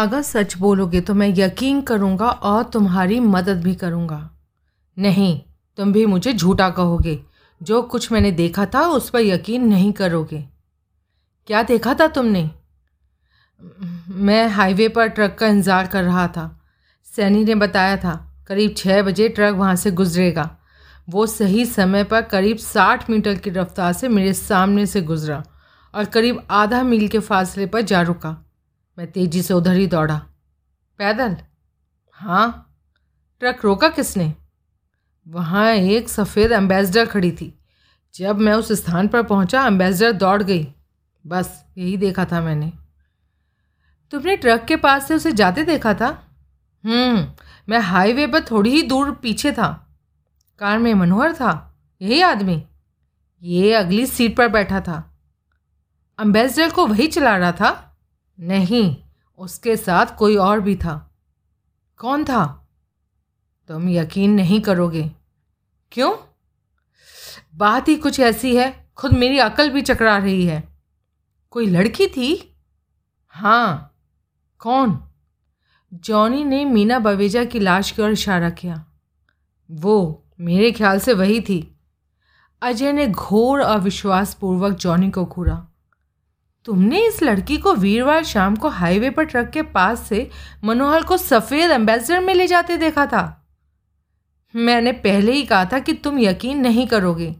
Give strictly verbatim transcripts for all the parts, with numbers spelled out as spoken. अगर सच बोलोगे तो मैं यकीन करूँगा और तुम्हारी मदद भी करूँगा। नहीं, तुम भी मुझे झूठा कहोगे। जो कुछ मैंने देखा था उस पर यकीन नहीं करोगे। क्या देखा था तुमने? मैं हाईवे पर ट्रक का इंतज़ार कर रहा था। सैनी ने बताया था करीब छः बजे ट्रक वहाँ से गुजरेगा। वो सही समय पर करीब साठ मीटर की रफ्तार से मेरे सामने से गुजरा और करीब आधा मील के फासले पर जा रुका। मैं तेज़ी से उधर ही दौड़ा। पैदल? हाँ। ट्रक रोका किसने? वहाँ एक सफ़ेद एम्बेसडर खड़ी थी। जब मैं उस स्थान पर पहुँचा एम्बेसडर दौड़ गई। बस यही देखा था मैंने। तुमने ट्रक के पास से उसे जाते देखा था? हम्म, मैं हाईवे पर थोड़ी ही दूर पीछे था। कार में मनोहर था? यही आदमी? ये अगली सीट पर बैठा था। एम्बेसडर को वही चला रहा था? नहीं, उसके साथ कोई और भी था। कौन था? तुम यकीन नहीं करोगे। क्यों? बात ही कुछ ऐसी है, खुद मेरी अकल भी चकरा रही है। कोई लड़की थी? हाँ। कौन? जॉनी ने मीना बवेजा की लाश की ओर इशारा किया। वो मेरे ख्याल से वही थी। अजय ने घोर अविश्वासपूर्वक जॉनी को घूरा। तुमने इस लड़की को वीरवार शाम को हाईवे पर ट्रक के पास से मनोहर को सफ़ेद एम्बेसडर में ले जाते देखा था? मैंने पहले ही कहा था कि तुम यकीन नहीं करोगे।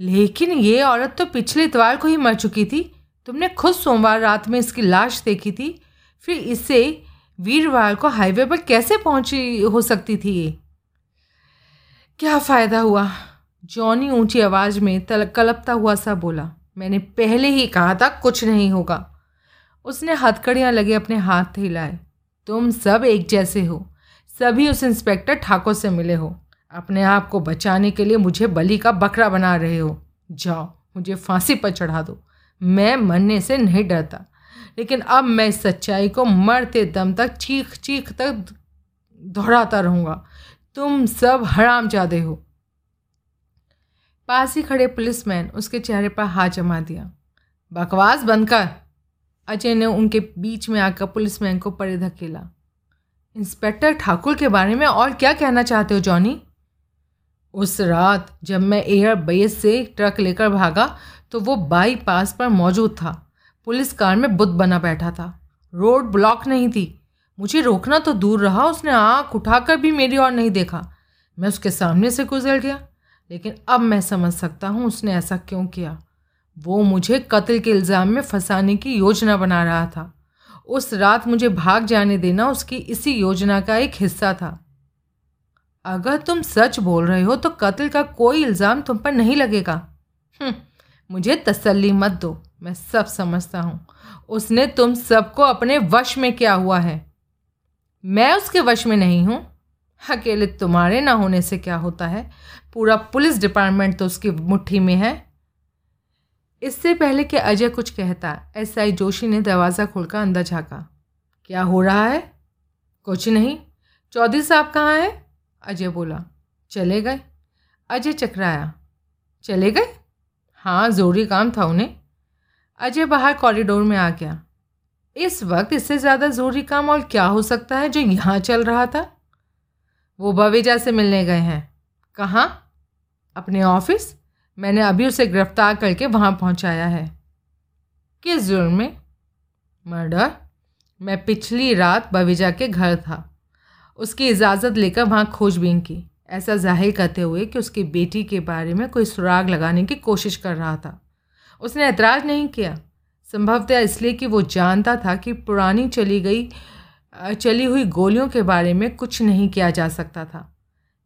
लेकिन ये औरत तो पिछले इतवार को ही मर चुकी थी। तुमने खुद सोमवार रात में इसकी लाश देखी थी, फिर इससे वीरवार को हाईवे पर कैसे पहुंची हो सकती थी ये? क्या फ़ायदा हुआ? जॉनी ऊंची आवाज़ में तलकलपता हुआ सा बोला। मैंने पहले ही कहा था कुछ नहीं होगा। उसने हथकड़ियाँ लगे अपने हाथ हिलाए। तुम सब एक जैसे हो। सभी उस इंस्पेक्टर ठाकुर से मिले हो। अपने आप को बचाने के लिए मुझे बलि का बकरा बना रहे हो। जाओ, मुझे फांसी पर चढ़ा दो। मैं मरने से नहीं डरता, लेकिन अब मैं इस सच्चाई को मरते दम तक चीख चीख तक दोहराता रहूँगा। तुम सब हरामजादे हो। पास ही खड़े पुलिसमैन उसके चेहरे पर हाथ जमा दिया। बकवास बंद कर। अजय ने उनके बीच में आकर पुलिसमैन को परे धकेला। इंस्पेक्टर ठाकुर के बारे में और क्या कहना चाहते हो जॉनी? उस रात जब मैं एयरबेस से ट्रक लेकर भागा तो वो बाईपास पर मौजूद था। पुलिस कार में बुत बना बैठा था। रोड ब्लॉक नहीं थी। मुझे रोकना तो दूर रहा, उसने आँख उठाकर भी मेरी ओर नहीं देखा। मैं उसके सामने से गुजर गया। लेकिन अब मैं समझ सकता हूँ उसने ऐसा क्यों किया। वो मुझे कत्ल के इल्ज़ाम में फंसाने की योजना बना रहा था। उस रात मुझे भाग जाने देना उसकी इसी योजना का एक हिस्सा था। अगर तुम सच बोल रहे हो तो कत्ल का कोई इल्ज़ाम तुम पर नहीं लगेगा। मुझे तसल्ली मत दो, मैं सब समझता हूँ। उसने तुम सबको अपने वश में किया हुआ है। मैं उसके वश में नहीं हूँ। अकेले तुम्हारे ना होने से क्या होता है? पूरा पुलिस डिपार्टमेंट तो उसकी मुट्ठी में है। इससे पहले कि अजय कुछ कहता, एसआई जोशी ने दरवाज़ा खोलकर अंदर झाँका। क्या हो रहा है? कुछ नहीं। चौधरी साहब कहाँ हैं? अजय बोला। चले गए। अजय चकराया। चले गए? हाँ, ज़रूरी काम था उन्हें। अजय बाहर कॉरिडोर में आ गया। इस वक्त इससे ज़्यादा ज़रूरी काम और क्या हो सकता है जो यहाँ चल रहा था? वो बवेजा से मिलने गए हैं। कहाँ? अपने ऑफिस। मैंने अभी उसे गिरफ्तार करके वहाँ पहुँचाया है। किस जुर्म में? मर्डर। मैं पिछली रात बवेजा के घर था। उसकी इजाज़त लेकर वहाँ खोजबीन की, ऐसा जाहिर करते हुए कि उसकी बेटी के बारे में कोई सुराग लगाने की कोशिश कर रहा था। उसने ऐतराज़ नहीं किया, संभवतः इसलिए कि वो जानता था कि पुरानी चली गई चली हुई गोलियों के बारे में कुछ नहीं किया जा सकता था।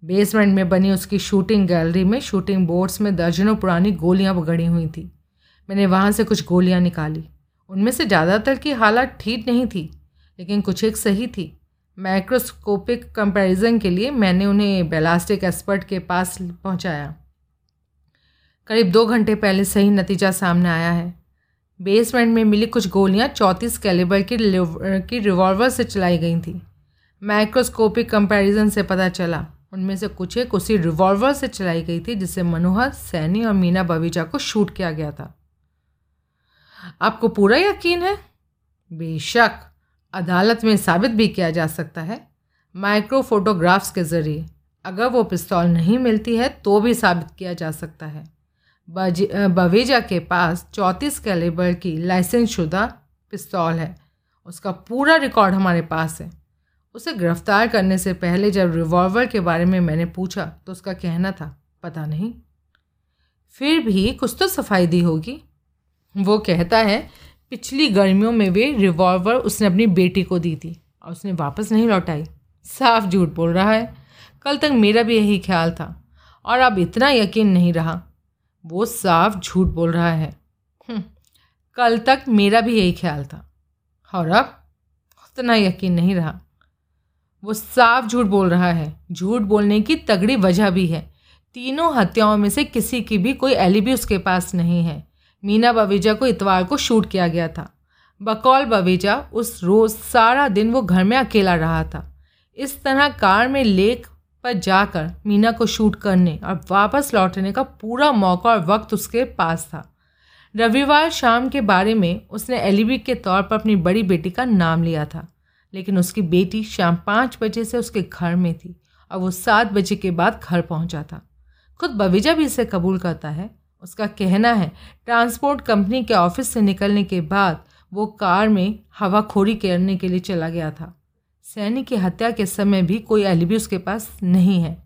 बेसमेंट में बनी उसकी शूटिंग गैलरी में शूटिंग बोर्ड्स में दर्जनों पुरानी गोलियां गड़ी हुई थी। मैंने वहां से कुछ गोलियां निकाली। उनमें से ज़्यादातर की हालत ठीक नहीं थी, लेकिन कुछ एक सही थी। माइक्रोस्कोपिक कंपैरिजन के लिए मैंने उन्हें बैलास्टिक एक्सपर्ट के पास पहुंचाया। करीब दो घंटे पहले सही नतीजा सामने आया है। बेसमेंट में मिली कुछ गोलियां चौंतीस कैलिबर की की रिवॉल्वर से चलाई गई थी। माइक्रोस्कोपिक कंपैरिजन से पता चला उनमें से कुछ एक उसी रिवॉल्वर से चलाई गई थी जिससे मनोहर सैनी और मीना बवेजा को शूट किया गया था। आपको पूरा यकीन है? बेशक, अदालत में साबित भी किया जा सकता है माइक्रो फोटोग्राफ्स के ज़रिए। अगर वो पिस्तौल नहीं मिलती है तो भी साबित किया जा सकता है। बवेजा के पास चौंतीस कैलिबर की लाइसेंसशुदा पिस्तौल है, उसका पूरा रिकॉर्ड हमारे पास है। उसे गिरफ्तार करने से पहले जब रिवॉल्वर के बारे में मैंने पूछा तो उसका कहना था पता नहीं। फिर भी कुछ तो सफाई दी होगी। वो कहता है पिछली गर्मियों में वे रिवॉल्वर उसने अपनी बेटी को दी थी और उसने वापस नहीं लौटाई। साफ झूठ बोल रहा है। कल तक मेरा भी यही ख्याल था और अब इतना यकीन नहीं रहा। वो साफ झूठ बोल रहा है। कल तक मेरा भी यही ख्याल था और अब उतना यकीन नहीं रहा। वो साफ झूठ बोल रहा है। झूठ बोलने की तगड़ी वजह भी है। तीनों हत्याओं में से किसी की भी कोई एलिबी उसके पास नहीं है। मीना बवेजा को इतवार को शूट किया गया था। बकौल बवेजा उस रोज़ सारा दिन वो घर में अकेला रहा था। इस तरह कार में लेक पर जाकर मीना को शूट करने और वापस लौटने का पूरा मौका और वक्त उसके पास था। रविवार शाम के बारे में उसने एलिबी के तौर पर अपनी बड़ी बेटी का नाम लिया था, लेकिन उसकी बेटी शाम पाँच बजे से उसके घर में थी और वो सात बजे के बाद घर पहुंचा था। खुद बवेजा भी इसे कबूल करता है। उसका कहना है ट्रांसपोर्ट कंपनी के ऑफिस से निकलने के बाद वो कार में हवाखोरी करने के लिए चला गया था। सैनी की हत्या के समय भी कोई एलिबी उसके पास नहीं है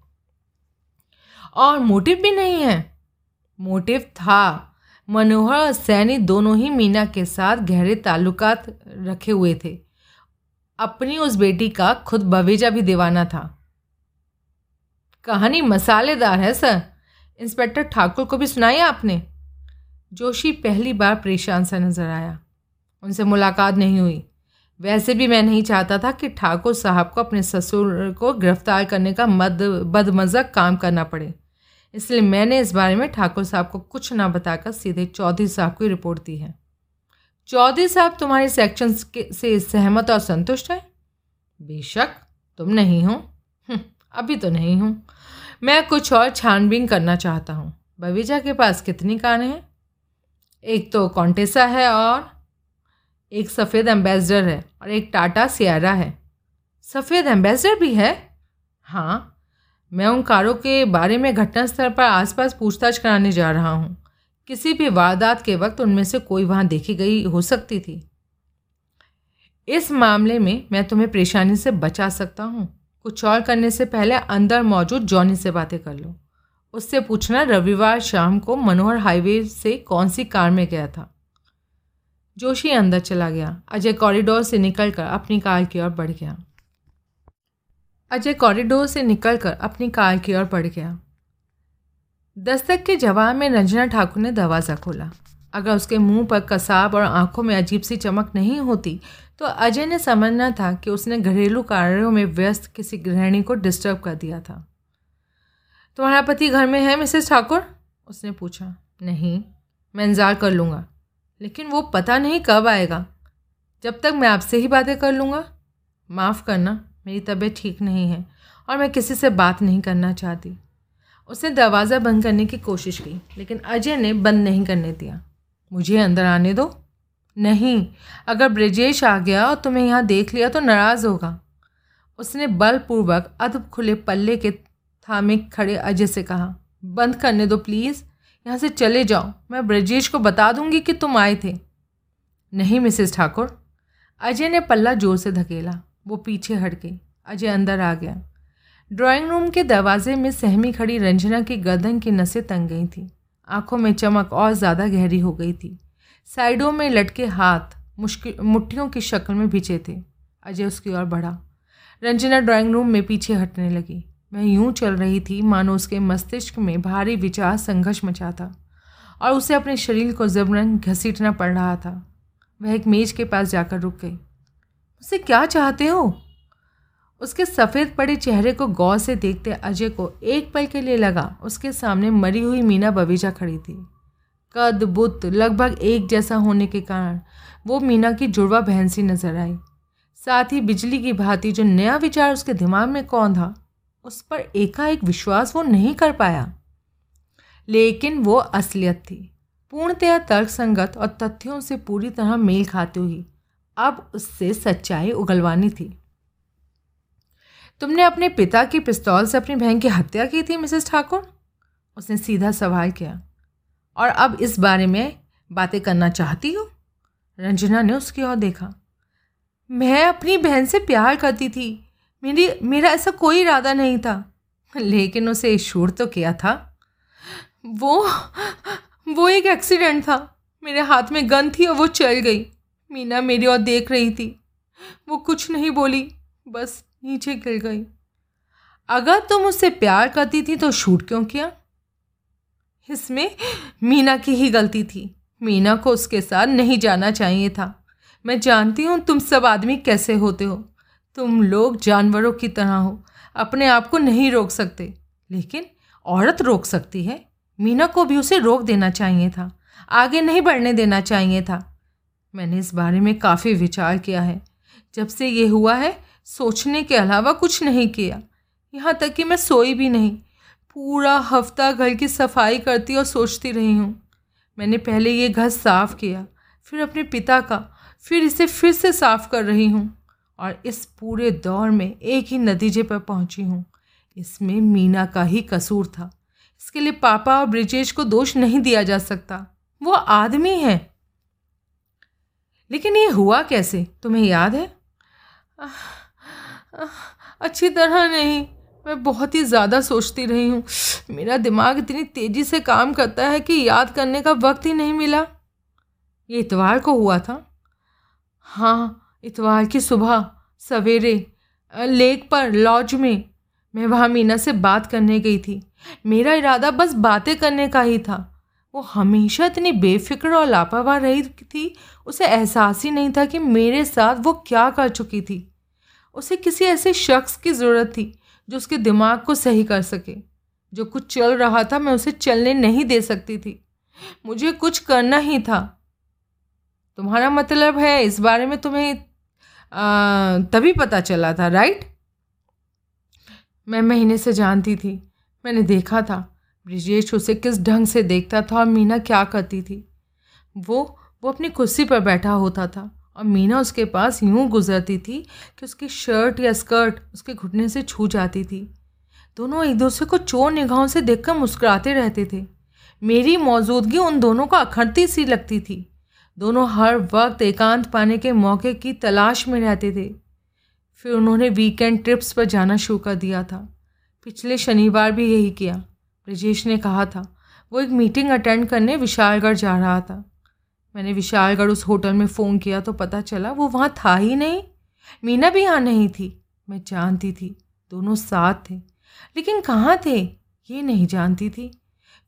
और मोटिव भी नहीं है। मोटिव था। मनोहर और सैनी दोनों ही मीना के साथ गहरे ताल्लुकात रखे हुए थे। अपनी उस बेटी का खुद बवेजा भी दीवाना था। कहानी मसालेदार है सर। इंस्पेक्टर ठाकुर को भी सुनाया आपने? जोशी पहली बार परेशान सा नजर आया। उनसे मुलाकात नहीं हुई। वैसे भी मैं नहीं चाहता था कि ठाकुर साहब को अपने ससुर को गिरफ्तार करने का मद बदमज़ा काम करना पड़े, इसलिए मैंने इस बारे में ठाकुर साहब को कुछ ना बताकर सीधे चौधरी साहब को रिपोर्ट दी है। चौधरी साहब तुम्हारे सेक्शन से सहमत और संतुष्ट हैं? बेशक। तुम नहीं हो? अभी तो नहीं हूँ। मैं कुछ और छानबीन करना चाहता हूँ। बवेजा के पास कितनी कारें हैं? एक तो कॉन्टेसा है और एक सफ़ेद एम्बेसडर है और एक टाटा सियारा है। सफ़ेद एम्बेसडर भी है? हाँ, मैं उन कारों के बारे में घटनास्थल पर आसपास पूछताछ कराने जा रहा हूँ। किसी भी वारदात के वक्त उनमें से कोई वहाँ देखी गई हो सकती थी। इस मामले में मैं तुम्हें परेशानी से बचा सकता हूँ। कुछ और करने से पहले अंदर मौजूद जॉनी से बातें कर लो। उससे पूछना रविवार शाम को मनोहर हाईवे से कौन सी कार में गया था। जोशी अंदर चला गया। अजय कॉरिडोर से निकलकर अपनी कार की ओर बढ़ गया। अजय कॉरिडोर से निकलकर अपनी कार की ओर बढ़ गया। दस्तक के जवाब में रंजना ठाकुर ने दरवाज़ा खोला। अगर उसके मुंह पर कसाब और आंखों में अजीब सी चमक नहीं होती तो अजय ने समझना था कि उसने घरेलू कार्यों में व्यस्त किसी गृहिणी को डिस्टर्ब कर दिया था। तुम्हारा पति घर में है मिसेस ठाकुर? उसने पूछा। नहीं, मैं इंतज़ार कर लूँगा, लेकिन वो पता नहीं कब आएगा। जब तक मैं आपसे ही बातें कर लूँगा। माफ़ करना, मेरी तबीयत ठीक नहीं है और मैं किसी से बात नहीं करना चाहती। उसने दरवाज़ा बंद करने की कोशिश की, लेकिन अजय ने बंद नहीं करने दिया। मुझे अंदर आने दो। नहीं, अगर ब्रिजेश आ गया और तुम्हें यहाँ देख लिया तो नाराज़ होगा। उसने बलपूर्वक अधब खुले पल्ले के थामे खड़े अजय से कहा। बंद करने दो प्लीज़, यहाँ से चले जाओ। मैं ब्रिजेश को बता दूंगी कि तुम आए थे। नहीं मिसेस ठाकुर। अजय ने पल्ला जोर से धकेला। वो पीछे हट गई। अजय अंदर आ गया। ड्राइंग रूम के दरवाजे में सहमी खड़ी रंजना की गर्दन की नसें तंग गई थी। आंखों में चमक और ज़्यादा गहरी हो गई थी। साइडों में लटके हाथ मुश्किल मुट्ठियों की शक्ल में भिंचे थे। अजय उसकी ओर बढ़ा। रंजना ड्राइंग रूम में पीछे हटने लगी। मैं यूं चल रही थी मानो उसके मस्तिष्क में भारी विचार संघर्ष मचा था और उसे अपने शरीर को जबरन घसीटना पड़ रहा था। वह एक मेज़ के पास जाकर रुक गई। उससे क्या चाहते हो? उसके सफ़ेद पड़े चेहरे को गौर से देखते अजय को एक पल के लिए लगा उसके सामने मरी हुई मीना बवेजा खड़ी थी। कद बुत लगभग एक जैसा होने के कारण वो मीना की जुड़वा बहन सी नजर आई। साथ ही बिजली की भांति जो नया विचार उसके दिमाग में कौन था उस पर एकाएक विश्वास वो नहीं कर पाया, लेकिन वो असलियत थी, पूर्णतया तर्कसंगत और तथ्यों से पूरी तरह मेल खाती हुई। अब उससे सच्चाई उगलवानी थी। तुमने अपने पिता की पिस्तौल से अपनी बहन की हत्या की थी मिसेस ठाकुर, उसने सीधा सवाल किया, और अब इस बारे में बातें करना चाहती हो? रंजना ने उसकी ओर देखा। मैं अपनी बहन से प्यार करती थी, मेरी मेरा ऐसा कोई इरादा नहीं था, लेकिन उसे शूर तो किया था। वो वो एक एक्सीडेंट था, मेरे हाथ में गन थी और वो चल गई। मीना मेरी ओर देख रही थी, वो कुछ नहीं बोली, बस नीचे गिर गई। अगर तुम उससे प्यार करती थी तो शूट क्यों किया? इसमें मीना की ही गलती थी, मीना को उसके साथ नहीं जाना चाहिए था। मैं जानती हूँ तुम सब आदमी कैसे होते हो, तुम लोग जानवरों की तरह हो, अपने आप को नहीं रोक सकते, लेकिन औरत रोक सकती है। मीना को भी उसे रोक देना चाहिए था, आगे नहीं बढ़ने देना चाहिए था। मैंने इस बारे में काफ़ी विचार किया है, जब से ये हुआ है सोचने के अलावा कुछ नहीं किया, यहाँ तक कि मैं सोई भी नहीं, पूरा हफ्ता घर की सफाई करती और सोचती रही हूँ। मैंने पहले ये घर साफ़ किया, फिर अपने पिता का, फिर इसे फिर से साफ़ कर रही हूँ, और इस पूरे दौर में एक ही नतीजे पर पहुँची हूँ, इसमें मीना का ही कसूर था। इसके लिए पापा और ब्रिजेश को दोष नहीं दिया जा सकता, वो आदमी हैं। लेकिन ये हुआ कैसे तुम्हें याद है? आ, आ, अच्छी तरह नहीं, मैं बहुत ही ज़्यादा सोचती रही हूँ, मेरा दिमाग इतनी तेज़ी से काम करता है कि याद करने का वक्त ही नहीं मिला। ये इतवार को हुआ था? हाँ, इतवार की सुबह सवेरे लेक पर लॉज में मैं वहाँ मीना से बात करने गई थी। मेरा इरादा बस बातें करने का ही था। वो हमेशा इतनी बेफिक्र और लापरवाह रही थी, उसे एहसास ही नहीं था कि मेरे साथ वो क्या कर चुकी थी। उसे किसी ऐसे शख्स की ज़रूरत थी जो उसके दिमाग को सही कर सके। जो कुछ चल रहा था मैं उसे चलने नहीं दे सकती थी, मुझे कुछ करना ही था। तुम्हारा मतलब है इस बारे में तुम्हें आ, तभी पता चला था, राइट? मैं महीने से जानती थी, मैंने देखा था ब्रिजेश उसे किस ढंग से देखता था और मीना क्या करती थी। वो वो अपनी कुर्सी पर बैठा होता था और मीना उसके पास यूँ गुजरती थी कि उसकी शर्ट या स्कर्ट उसके घुटने से छू जाती थी। दोनों एक दूसरे को चोर निगाहों से देखकर मुस्कुराते रहते थे। मेरी मौजूदगी उन दोनों को अखरती सी लगती थी। दोनों हर वक्त एकांत पाने के मौके की तलाश में रहते थे। फिर उन्होंने वीकेंड ट्रिप्स पर जाना शुरू कर दिया था। पिछले शनिवार भी यही किया, ब्रिजेश ने कहा था। वो एक मीटिंग अटेंड करने विशालगढ़ जा रहा था। मैंने विशालगढ़ उस होटल में फ़ोन किया तो पता चला वो वहाँ था ही नहीं, मीना भी यहाँ नहीं थी। मैं जानती थी दोनों साथ थे, लेकिन कहाँ थे ये नहीं जानती थी।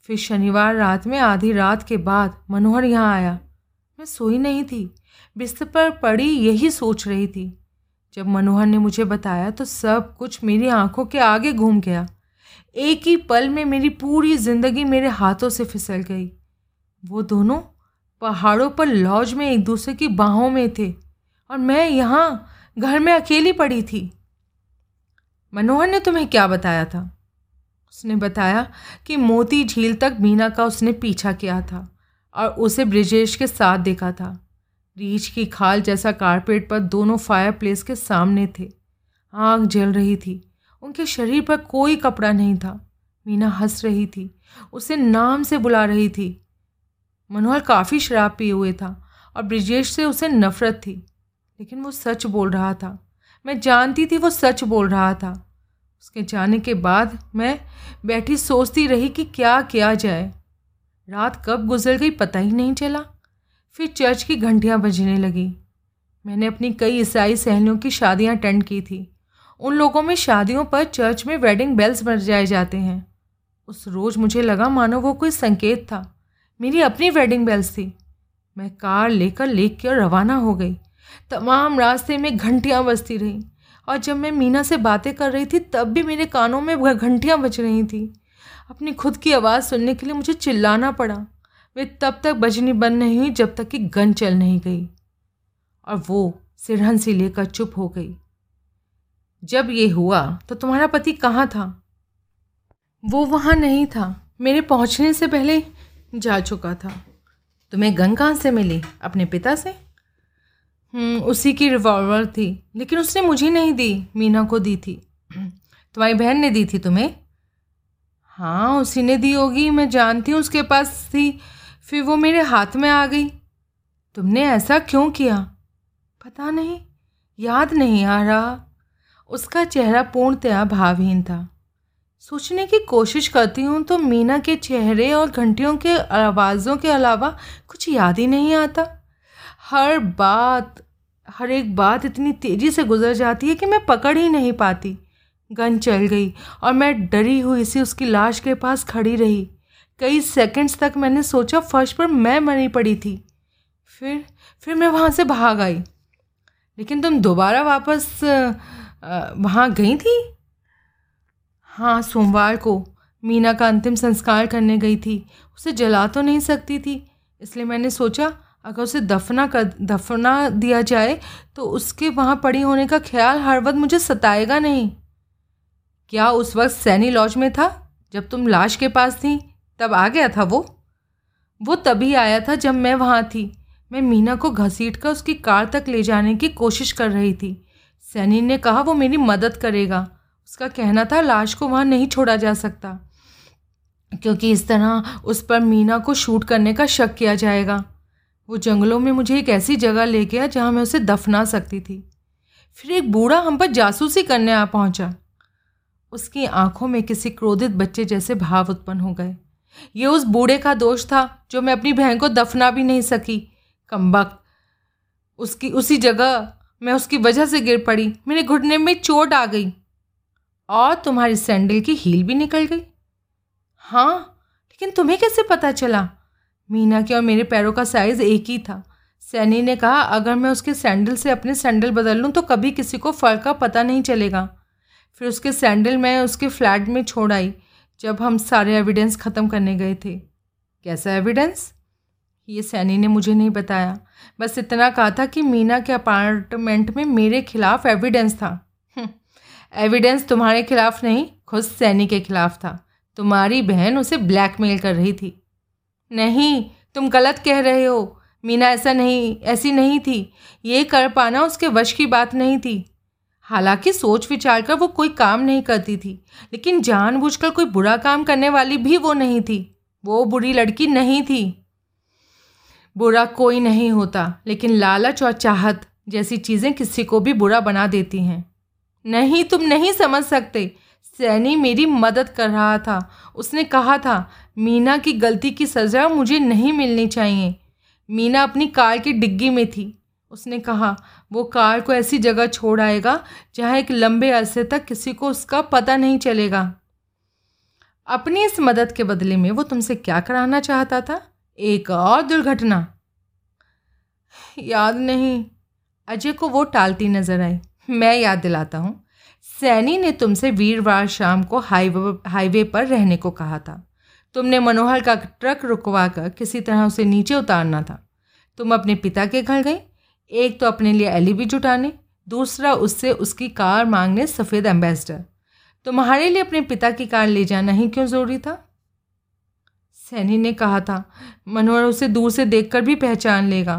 फिर शनिवार रात में आधी रात के बाद मनोहर यहाँ आया। मैं सोई नहीं थी, बिस्तर पर पड़ी यही सोच रही थी। जब मनोहर ने मुझे बताया तो सब कुछ मेरी आंखों के आगे घूम गया। एक ही पल में मेरी पूरी ज़िंदगी मेरे हाथों से फिसल गई। वो दोनों पहाड़ों पर लॉज में एक दूसरे की बाहों में थे और मैं यहाँ घर में अकेली पड़ी थी। मनोहर ने तुम्हें क्या बताया था? उसने बताया कि मोती झील तक मीना का उसने पीछा किया था और उसे ब्रिजेश के साथ देखा था। रीछ की खाल जैसा कारपेट पर दोनों फायरप्लेस के सामने थे। आग जल रही थी, उनके शरीर पर कोई कपड़ा नहीं था। मीना हंस रही थी, उसे नाम से बुला रही थी। मनोहर काफ़ी शराब पिए हुए था और ब्रिजेश से उसे नफरत थी, लेकिन वो सच बोल रहा था। मैं जानती थी वो सच बोल रहा था। उसके जाने के बाद मैं बैठी सोचती रही कि क्या किया जाए। रात कब गुजर गई पता ही नहीं चला। फिर चर्च की घंटियां बजने लगी। मैंने अपनी कई ईसाई सहेलियों की शादियां अटेंड की थी। उन लोगों में शादियों पर चर्च में वेडिंग बेल्स बजाए जाते हैं। उस रोज़ मुझे लगा मानो वो कोई संकेत था। मेरी अपनी वेडिंग बेल्स थी। मैं कार लेकर लेक की ओर रवाना हो गई। तमाम रास्ते में घंटियां बजती रहीं और जब मैं मीना से बातें कर रही थी तब भी मेरे कानों में घंटियाँ बज रही थी। अपनी खुद की आवाज़ सुनने के लिए मुझे चिल्लाना पड़ा। वे तब तक बजनी बंद नहीं हुई जब तक कि गन चल नहीं गई और वो सिरहन से लेकर चुप हो गई। जब ये हुआ तो तुम्हारा पति कहाँ था? वो वहाँ नहीं था, मेरे पहुँचने से पहले जा चुका था। तुम्हें गन कहाँ से मिली? अपने पिता से? उसी की रिवॉल्वर थी, लेकिन उसने मुझे नहीं दी, मीना को दी थी। तुम्हारी बहन ने दी थी तुम्हें? हाँ, उसी ने दी होगी, मैं जानती हूँ उसके पास थी, फिर वो मेरे हाथ में आ गई। तुमने ऐसा क्यों किया? पता नहीं, याद नहीं आ रहा। उसका चेहरा पूर्णतया भावहीन था। सोचने की कोशिश करती हूँ तो मीना के चेहरे और घंटियों के आवाज़ों के अलावा कुछ याद ही नहीं आता। हर बात हर एक बात इतनी तेज़ी से गुजर जाती है कि मैं पकड़ ही नहीं पाती। गन चल गई और मैं डरी हुई सी उसकी लाश के पास खड़ी रही। कई सेकंड्स तक मैंने सोचा फर्श पर मैं मरी पड़ी थी। फिर फिर मैं वहाँ से भाग आई। लेकिन तुम दोबारा वापस वहाँ गई थी? हाँ, सोमवार को मीना का अंतिम संस्कार करने गई थी। उसे जला तो नहीं सकती थी, इसलिए मैंने सोचा अगर उसे दफना कर दफना दिया जाए तो उसके वहाँ पड़ी होने का ख्याल हर वक्त मुझे सताएगा नहीं। क्या उस वक्त सैनी लॉज में था जब तुम लाश के पास थी? तब आ गया था वो वो तभी आया था जब मैं वहाँ थी। मैं मीना को घसीट कर उसकी कार तक ले जाने की कोशिश कर रही थी। सैनी ने कहा वो मेरी मदद करेगा। उसका कहना था लाश को वहाँ नहीं छोड़ा जा सकता, क्योंकि इस तरह उस पर मीना को शूट करने का शक किया जाएगा। वो जंगलों में मुझे एक ऐसी जगह ले गया जहाँ मैं उसे दफना सकती थी। फिर एक बूढ़ा हम पर जासूसी करने आ पहुँचा। उसकी आंखों में किसी क्रोधित बच्चे जैसे भाव उत्पन्न हो गए। ये उस बूढ़े का दोष था जो मैं अपनी बहन को दफना भी नहीं सकी। कमबख्त, उसकी उसी जगह मैं उसकी वजह से गिर पड़ी। मेरे घुटने में चोट आ गई और तुम्हारी सैंडल की हील भी निकल गई। हाँ, लेकिन तुम्हें कैसे पता चला? मीना के और मेरे पैरों का साइज़ एक ही था। सैनी ने कहा अगर मैं उसके सैंडल से अपने सैंडल बदल लूँ तो कभी किसी को फ़र्क का पता नहीं चलेगा। फिर उसके सैंडल मैं उसके फ्लैट में छोड़ आई जब हम सारे एविडेंस ख़त्म करने गए थे। कैसा एविडेंस? ये सैनी ने मुझे नहीं बताया, बस इतना कहा था कि मीना के अपार्टमेंट में मेरे खिलाफ एविडेंस था। एविडेंस तुम्हारे खिलाफ नहीं, खुद सैनी के खिलाफ था। तुम्हारी बहन उसे ब्लैकमेल कर रही थी। नहीं, तुम गलत कह रहे हो। मीना ऐसा नहीं ऐसी नहीं थी। ये कर पाना उसके वश की बात नहीं थी। हालांकि सोच विचार कर वो कोई काम नहीं करती थी, लेकिन जानबूझकर कोई बुरा काम करने वाली भी वो नहीं थी। वो बुरी लड़की नहीं थी। बुरा कोई नहीं होता, लेकिन लालच और चाहत जैसी चीज़ें किसी को भी बुरा बना देती हैं। नहीं, तुम नहीं समझ सकते। सैनी मेरी मदद कर रहा था। उसने कहा था मीना की गलती की सज़ा मुझे नहीं मिलनी चाहिए। मीना अपनी कार की डिग्गी में थी। उसने कहा वो कार को ऐसी जगह छोड़ आएगा जहाँ एक लंबे अरसे तक किसी को उसका पता नहीं चलेगा। अपनी इस मदद के बदले में वो तुमसे क्या कराना चाहता था? एक और दुर्घटना? याद नहीं। अजय को वो टालती नजर आई। मैं याद दिलाता हूँ। सैनी ने तुमसे वीरवार शाम को हाईवे हाईवे पर रहने को कहा था। तुमने मनोहर का ट्रक रुकवा कर किसी तरह उसे नीचे उतारना था। तुम अपने पिता के घर गई, एक तो अपने लिए एलिबी जुटाने, दूसरा उससे उसकी कार मांगने। सफ़ेद एम्बेसडर, तुम्हारे लिए अपने पिता की कार ले जाना ही क्यों ज़रूरी था? सैनी ने कहा था मनोहर उसे दूर से देखकर भी पहचान लेगा।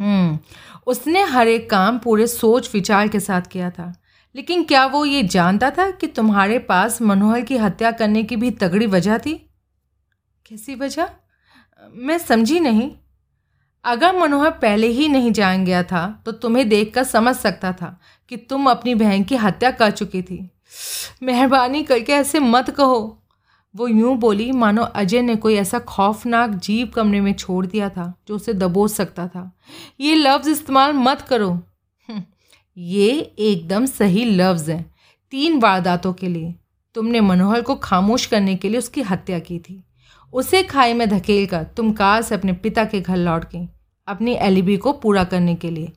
हम्म, उसने हर एक काम पूरे सोच विचार के साथ किया था। लेकिन क्या वो ये जानता था कि तुम्हारे पास मनोहर की हत्या करने की भी तगड़ी वजह थी? कैसी वजह? मैं समझी नहीं। अगर मनोहर पहले ही नहीं जान गया था तो तुम्हें देखकर समझ सकता था कि तुम अपनी बहन की हत्या कर चुकी थी। मेहरबानी करके ऐसे मत कहो। वो यूं बोली मानो अजय ने कोई ऐसा खौफनाक जीव कमरे में छोड़ दिया था जो उसे दबोच सकता था। ये लफ्ज़ इस्तेमाल मत करो। ये एकदम सही लफ्ज़ हैं। तीन वारदातों के लिए तुमने मनोहर को खामोश करने के लिए उसकी हत्या की थी। उसे खाई में धकेल कर तुम कार से अपने पिता के घर लौट गई, अपनी एलिबी को पूरा करने के लिए।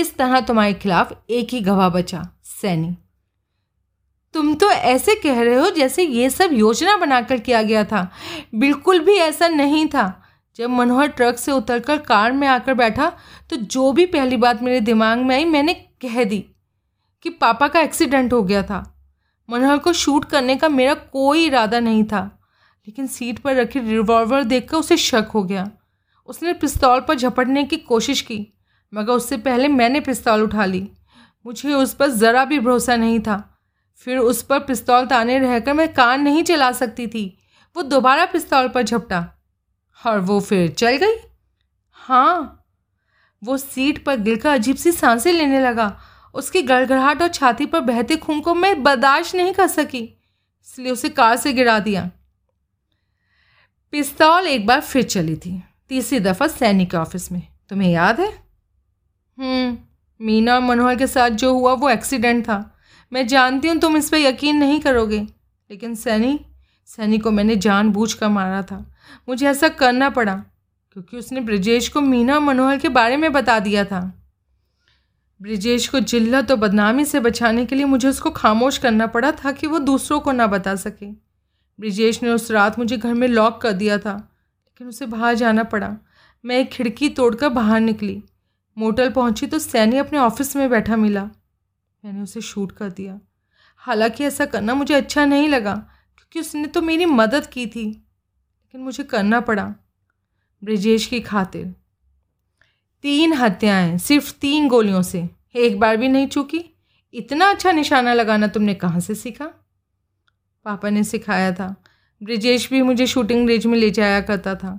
इस तरह तुम्हारे खिलाफ एक ही गवाह बचा, सैनी। तुम तो ऐसे कह रहे हो जैसे ये सब योजना बनाकर किया गया था। बिल्कुल भी ऐसा नहीं था। जब मनोहर ट्रक से उतरकर कार में आकर बैठा तो जो भी पहली बात मेरे दिमाग में आई मैंने कह दी कि पापा का एक्सीडेंट हो गया था। मनोहर को शूट करने का मेरा कोई इरादा नहीं था, लेकिन सीट पर रखी रिवॉल्वर देखकर उसे शक हो गया। उसने पिस्तौल पर झपटने की कोशिश की। मगर उससे पहले मैंने पिस्तौल उठा ली। मुझे उस पर ज़रा भी भरोसा नहीं था। फिर उस पर पिस्तौल ताने रहकर मैं कान नहीं चला सकती थी। वो दोबारा पिस्तौल पर झपटा और वो फिर चल गई। हाँ, वो सीट पर गिरकर अजीब सी सांसें लेने लगा। उसकी गड़गड़ाहट और छाती पर बहते खून को मैं बर्दाश्त नहीं कर सकी, इसलिए उसे कार से गिरा दिया। पिस्तौल एक बार फिर चली थी, तीसरी दफ़ा सैनी के ऑफिस में। तुम्हें याद है? हम्म, मीना और मनोहर के साथ जो हुआ वो एक्सीडेंट था। मैं जानती हूँ तुम इस पर यकीन नहीं करोगे, लेकिन सैनी सैनी को मैंने जानबूझकर मारा था। मुझे ऐसा करना पड़ा क्योंकि उसने बृजेश को मीना और मनोहर के बारे में बता दिया था। बृजेश को जिल्लत और बदनामी से बचाने के लिए मुझे उसको खामोश करना पड़ा था कि वो दूसरों को ना बता सके। बृजेश ने उस रात मुझे घर में लॉक कर दिया था, लेकिन उसे बाहर जाना पड़ा। मैं एक खिड़की तोड़कर बाहर निकली। मोटल पहुंची तो सैनी अपने ऑफिस में बैठा मिला। मैंने उसे शूट कर दिया। हालांकि ऐसा करना मुझे अच्छा नहीं लगा क्योंकि उसने तो मेरी मदद की थी, लेकिन मुझे करना पड़ा बृजेश की खातिर। तीन हत्याएं सिर्फ तीन गोलियों से, एक बार भी नहीं चूकी। इतना अच्छा निशाना लगाना तुमने कहाँ से सीखा? पापा ने सिखाया था। बृजेश भी मुझे शूटिंग रेंज में ले जाया करता था।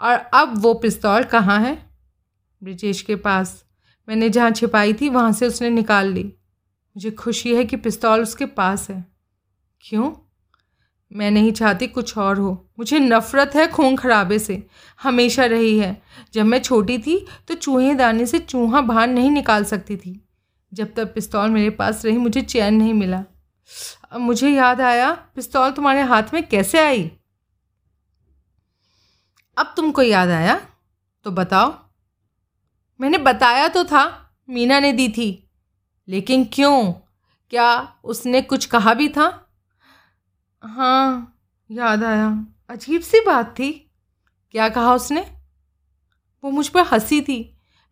और अब वो पिस्तौल कहाँ है? बृजेश के पास। मैंने जहाँ छिपाई थी वहाँ से उसने निकाल ली। मुझे खुशी है कि पिस्तौल उसके पास है। क्यों? मैं नहीं चाहती कुछ और हो। मुझे नफ़रत है खून खराबे से, हमेशा रही है। जब मैं छोटी थी तो चूहेदानी से चूहा बाहर नहीं निकाल सकती थी। जब तक पिस्तौल मेरे पास रही मुझे चैन नहीं मिला। अब मुझे याद आया, पिस्तौल तुम्हारे हाथ में कैसे आई? अब तुमको याद आया तो बताओ। मैंने बताया तो था, मीना ने दी थी। लेकिन क्यों? क्या उसने कुछ कहा भी था? हाँ, याद आया। अजीब सी बात थी। क्या कहा उसने? वो मुझ पर हंसी थी।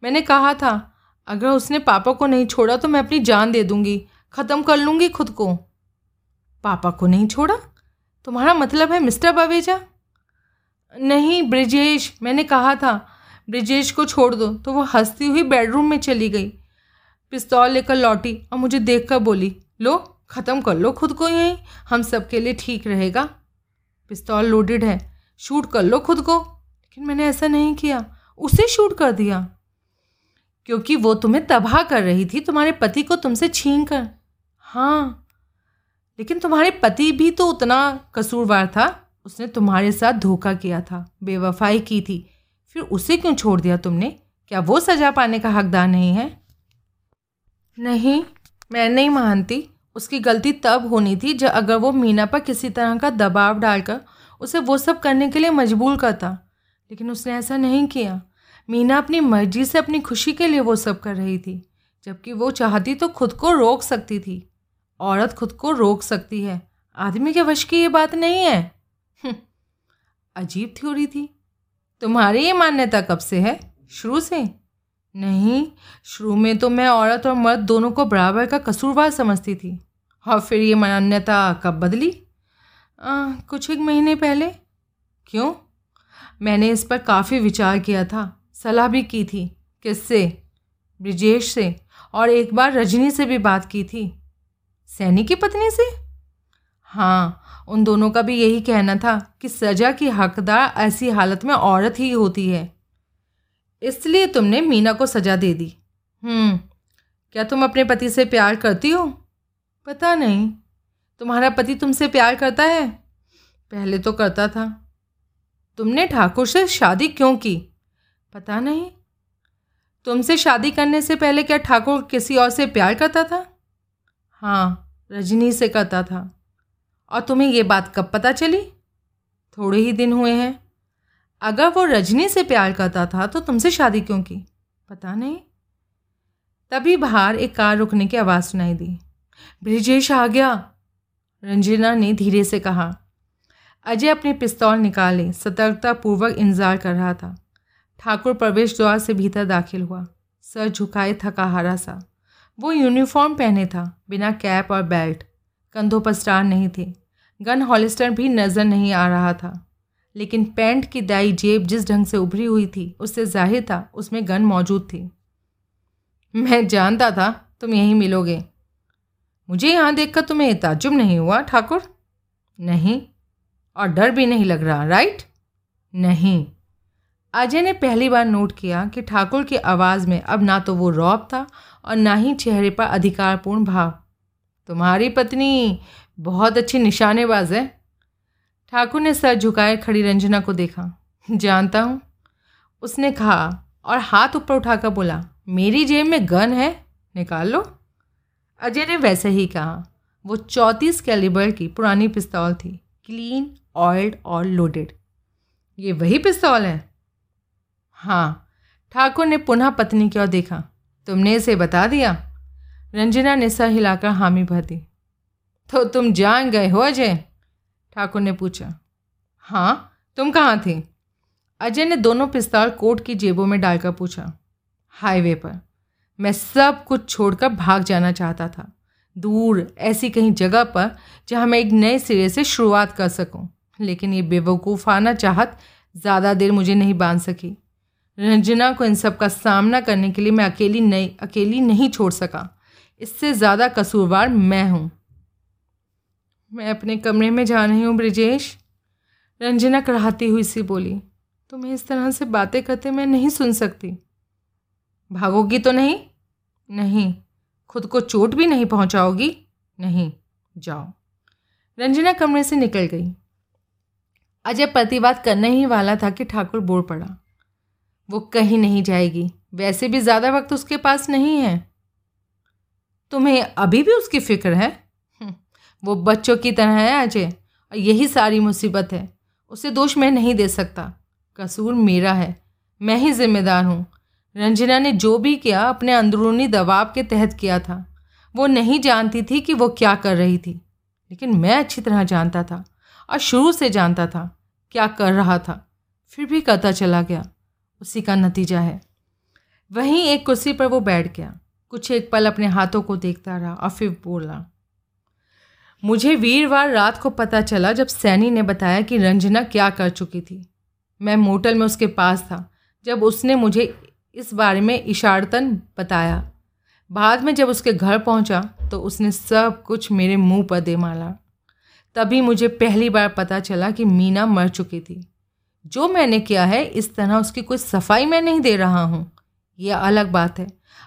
मैंने कहा था अगर उसने पापा को नहीं छोड़ा तो मैं अपनी जान दे दूँगी, ख़त्म कर लूँगी खुद को। पापा को नहीं छोड़ा? तुम्हारा मतलब है मिस्टर बावेजा? नहीं बृजेश, मैंने कहा था बृजेश को छोड़ दो, तो वो हंसती हुई बेडरूम में चली गई। पिस्तौल लेकर लौटी और मुझे देखकर बोली, लो ख़त्म कर लो खुद को, यहीं हम सब के लिए ठीक रहेगा। पिस्तौल लोडेड है, शूट कर लो खुद को। लेकिन मैंने ऐसा नहीं किया, उसे शूट कर दिया क्योंकि वो तुम्हें तबाह कर रही थी, तुम्हारे पति को तुमसे छीन कर। हाँ, लेकिन तुम्हारे पति भी तो उतना कसूरवार था। उसने तुम्हारे साथ धोखा किया था, बेवफाई की थी, फिर उसे क्यों छोड़ दिया तुमने? क्या वो सज़ा पाने का हकदार नहीं है? नहीं, मैं नहीं मानती। उसकी गलती तब होनी थी जब अगर वो मीना पर किसी तरह का दबाव डालकर उसे वो सब करने के लिए मजबूर करता, लेकिन उसने ऐसा नहीं किया। मीना अपनी मर्जी से अपनी खुशी के लिए वो सब कर रही थी, जबकि वो चाहती तो खुद को रोक सकती थी। औरत खुद को रोक सकती है, आदमी के वश की ये बात नहीं है। अजीब थ्योरी थी तुम्हारी। ये मान्यता कब से है? शुरू से? नहीं, शुरू में तो मैं औरत और मर्द दोनों को बराबर का कसूरवार समझती थी। और फिर ये मान्यता कब बदली? आ, कुछ एक महीने पहले। क्यों? मैंने इस पर काफ़ी विचार किया था, सलाह भी की थी। किससे? बृजेश से, और एक बार रजनी से भी बात की थी, सैनी की पत्नी से। हाँ, उन दोनों का भी यही कहना था कि सज़ा की हकदार ऐसी हालत में औरत ही होती है। इसलिए तुमने मीना को सज़ा दे दी। हम्म, क्या तुम अपने पति से प्यार करती हो? पता नहीं। तुम्हारा पति तुमसे प्यार करता है? पहले तो करता था। तुमने ठाकुर से शादी क्यों की? पता नहीं। तुमसे शादी करने से पहले क्या ठाकुर किसी और से प्यार करता था? हाँ, रजनी से करता था। और तुम्हें ये बात कब पता चली? थोड़े ही दिन हुए हैं। अगर वो रजनी से प्यार करता था तो तुमसे शादी क्यों की? पता नहीं। तभी बाहर एक कार रुकने की आवाज़ सुनाई दी। बृजेश आ गया, रंजना ने धीरे से कहा। अजय अपने पिस्तौल निकाले सतर्कतापूर्वक इंतजार कर रहा था। ठाकुर प्रवेश द्वार से भीतर दाखिल हुआ, सर झुकाए थकाहारा सा। वो यूनिफॉर्म पहने था, बिना कैप और बेल्ट, कंधों पर स्टार नहीं थे, गन हॉलिस्टर भी नज़र नहीं आ रहा था। लेकिन पैंट की दाई जेब जिस ढंग से उभरी हुई थी उससे जाहिर था उसमें गन मौजूद थी। मैं जानता था तुम यहीं मिलोगे। मुझे यहाँ देखकर तुम्हें ताज्जुब नहीं हुआ ठाकुर? नहीं। और डर भी नहीं लग रहा, राइट? नहीं। अजय ने पहली बार नोट किया कि ठाकुर की आवाज़ में अब ना तो वो रौब था और ना ही चेहरे पर अधिकारपूर्ण भाव। तुम्हारी पत्नी बहुत अच्छी निशानेबाज है। ठाकुर ने सर झुकाए खड़ी रंजना को देखा। जानता हूँ, उसने कहा और हाथ ऊपर उठाकर बोला, मेरी जेब में गन है, निकाल लो। अजय ने वैसे ही कहा। वो चौंतीस कैलिबर की पुरानी पिस्तौल थी, क्लीन, ऑयल्ड और लोडेड। ये वही पिस्तौल है? हाँ। ठाकुर ने पुनः पत्नी की ओर देखा। तुमने इसे बता दिया? रंजना ने सर हिलाकर हामी भर दी। तो तुम जान गए हो अजय? ठाकुर ने पूछा। हाँ, तुम कहाँ थे? अजय ने दोनों पिस्तौल कोट की जेबों में डालकर पूछा। हाईवे पर। मैं सब कुछ छोड़कर भाग जाना चाहता था, दूर ऐसी कहीं जगह पर जहाँ मैं एक नए सिरे से शुरुआत कर सकूँ, लेकिन ये बेवकूफ़ाना चाहत ज़्यादा देर मुझे नहीं बांध सकी। रंजना को इन सब का सामना करने के लिए मैं अकेली नहीं अकेली नहीं छोड़ सका। इससे ज़्यादा कसूरवार मैं हूँ। मैं अपने कमरे में जा रही हूँ बृजेश, रंजना कराहती हुई सी बोली। तुम्हें इस तरह से बातें करते मैं नहीं सुन सकती। भागोगी तो नहीं? नहीं। खुद को चोट भी नहीं पहुँचाओगी? नहीं। जाओ। रंजना कमरे से निकल गई। अजय प्रतिवाद करने ही वाला था कि ठाकुर बोल पड़ा। वो कहीं नहीं जाएगी, वैसे भी ज़्यादा वक्त उसके पास नहीं है। तुम्हें अभी भी उसकी फ़िक्र है? वो बच्चों की तरह है अजय, और यही सारी मुसीबत है। उसे दोष मैं नहीं दे सकता, कसूर मेरा है, मैं ही जिम्मेदार हूँ। रंजना ने जो भी किया अपने अंदरूनी दबाव के तहत किया था। वो नहीं जानती थी कि वो क्या कर रही थी, लेकिन मैं अच्छी तरह जानता था और शुरू से जानता था क्या कर रहा था, फिर भी करता चला गया। उसी का नतीजा है। वहीं एक कुर्सी पर वो बैठ गया, कुछ एक पल अपने हाथों को देखता रहा और फिर बोला, मुझे वीरवार रात को पता चला जब सैनी ने बताया कि रंजना क्या कर चुकी थी। मैं मोटल में उसके पास था जब उसने मुझे इस बारे में इशारतन बताया। बाद में जब उसके घर पहुंचा तो उसने सब कुछ मेरे मुंह पर दे मारा। तभी मुझे पहली बार पता चला कि मीना मर चुकी थी। जो मैंने किया है इस तरह उसकी कोई सफाई मैं नहीं दे रहा हूँ, यह अलग बात है।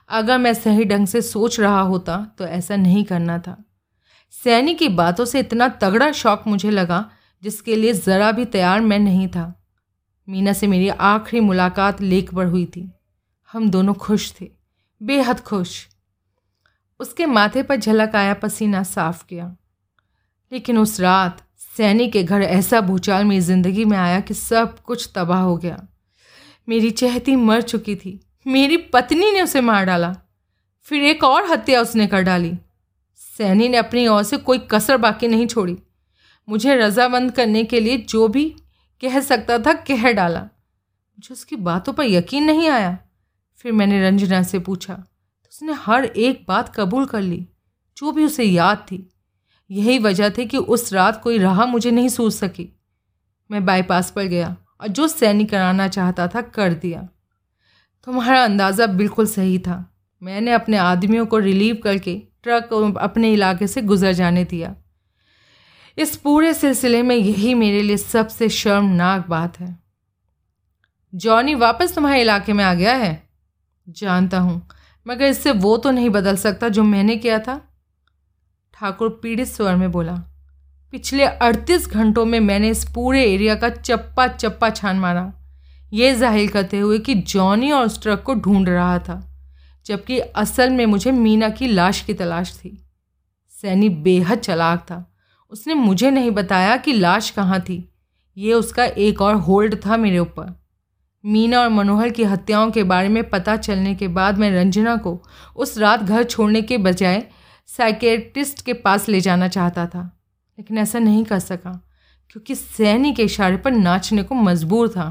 अगर मैं सही ढंग से सोच रहा होता तो ऐसा नहीं करना था। सैनी की बातों से इतना तगड़ा शॉक मुझे लगा जिसके लिए ज़रा भी तैयार मैं नहीं था। मीना से मेरी आखिरी मुलाकात लेक पर हुई थी। हम दोनों खुश थे, बेहद खुश। उसके माथे पर झलक आया पसीना साफ किया। लेकिन उस रात सैनी के घर ऐसा भूचाल मेरी ज़िंदगी में आया कि सब कुछ तबाह हो गया। मेरी चहती मर चुकी थी, मेरी पत्नी ने उसे मार डाला, फिर एक और हत्या उसने कर डाली। सैनी ने अपनी ओर से कोई कसर बाकी नहीं छोड़ी। मुझे रजामंद करने के लिए जो भी कह सकता था कह डाला। मुझे उसकी बातों पर यकीन नहीं आया। फिर मैंने रंजना से पूछा तो उसने हर एक बात कबूल कर ली जो भी उसे याद थी। यही वजह थी कि उस रात कोई राह मुझे नहीं सूझ सकी। मैं बाईपास पर गया और जो सैनी कराना चाहता था कर दिया। तुम्हारा अंदाज़ा बिल्कुल सही था। मैंने अपने आदमियों को रिलीव करके ट्रक अपने इलाके से गुजर जाने दिया। इस पूरे सिलसिले में यही मेरे लिए सबसे शर्मनाक बात है। जॉनी वापस तुम्हारे इलाके में आ गया है? जानता हूँ, मगर इससे वो तो नहीं बदल सकता जो मैंने किया था। ठाकुर पीड़ित स्वर में बोला। पिछले अड़तीस घंटों में मैंने इस पूरे एरिया का चप्पा चप्पा छान मारा, ये जाहिर करते हुए कि जॉनी और उस ट्रक को ढूंढ रहा था, जबकि असल में मुझे मीना की लाश की तलाश थी। सैनी बेहद चालाक था। उसने मुझे नहीं बताया कि लाश कहाँ थी। ये उसका एक और होल्ड था मेरे ऊपर। मीना और मनोहर की हत्याओं के बारे में पता चलने के बाद मैं रंजना को उस रात घर छोड़ने के बजाय साइकेट्रिस्ट के पास ले जाना चाहता था, लेकिन ऐसा नहीं कर सका क्योंकि सैनी के इशारे पर नाचने को मजबूर था।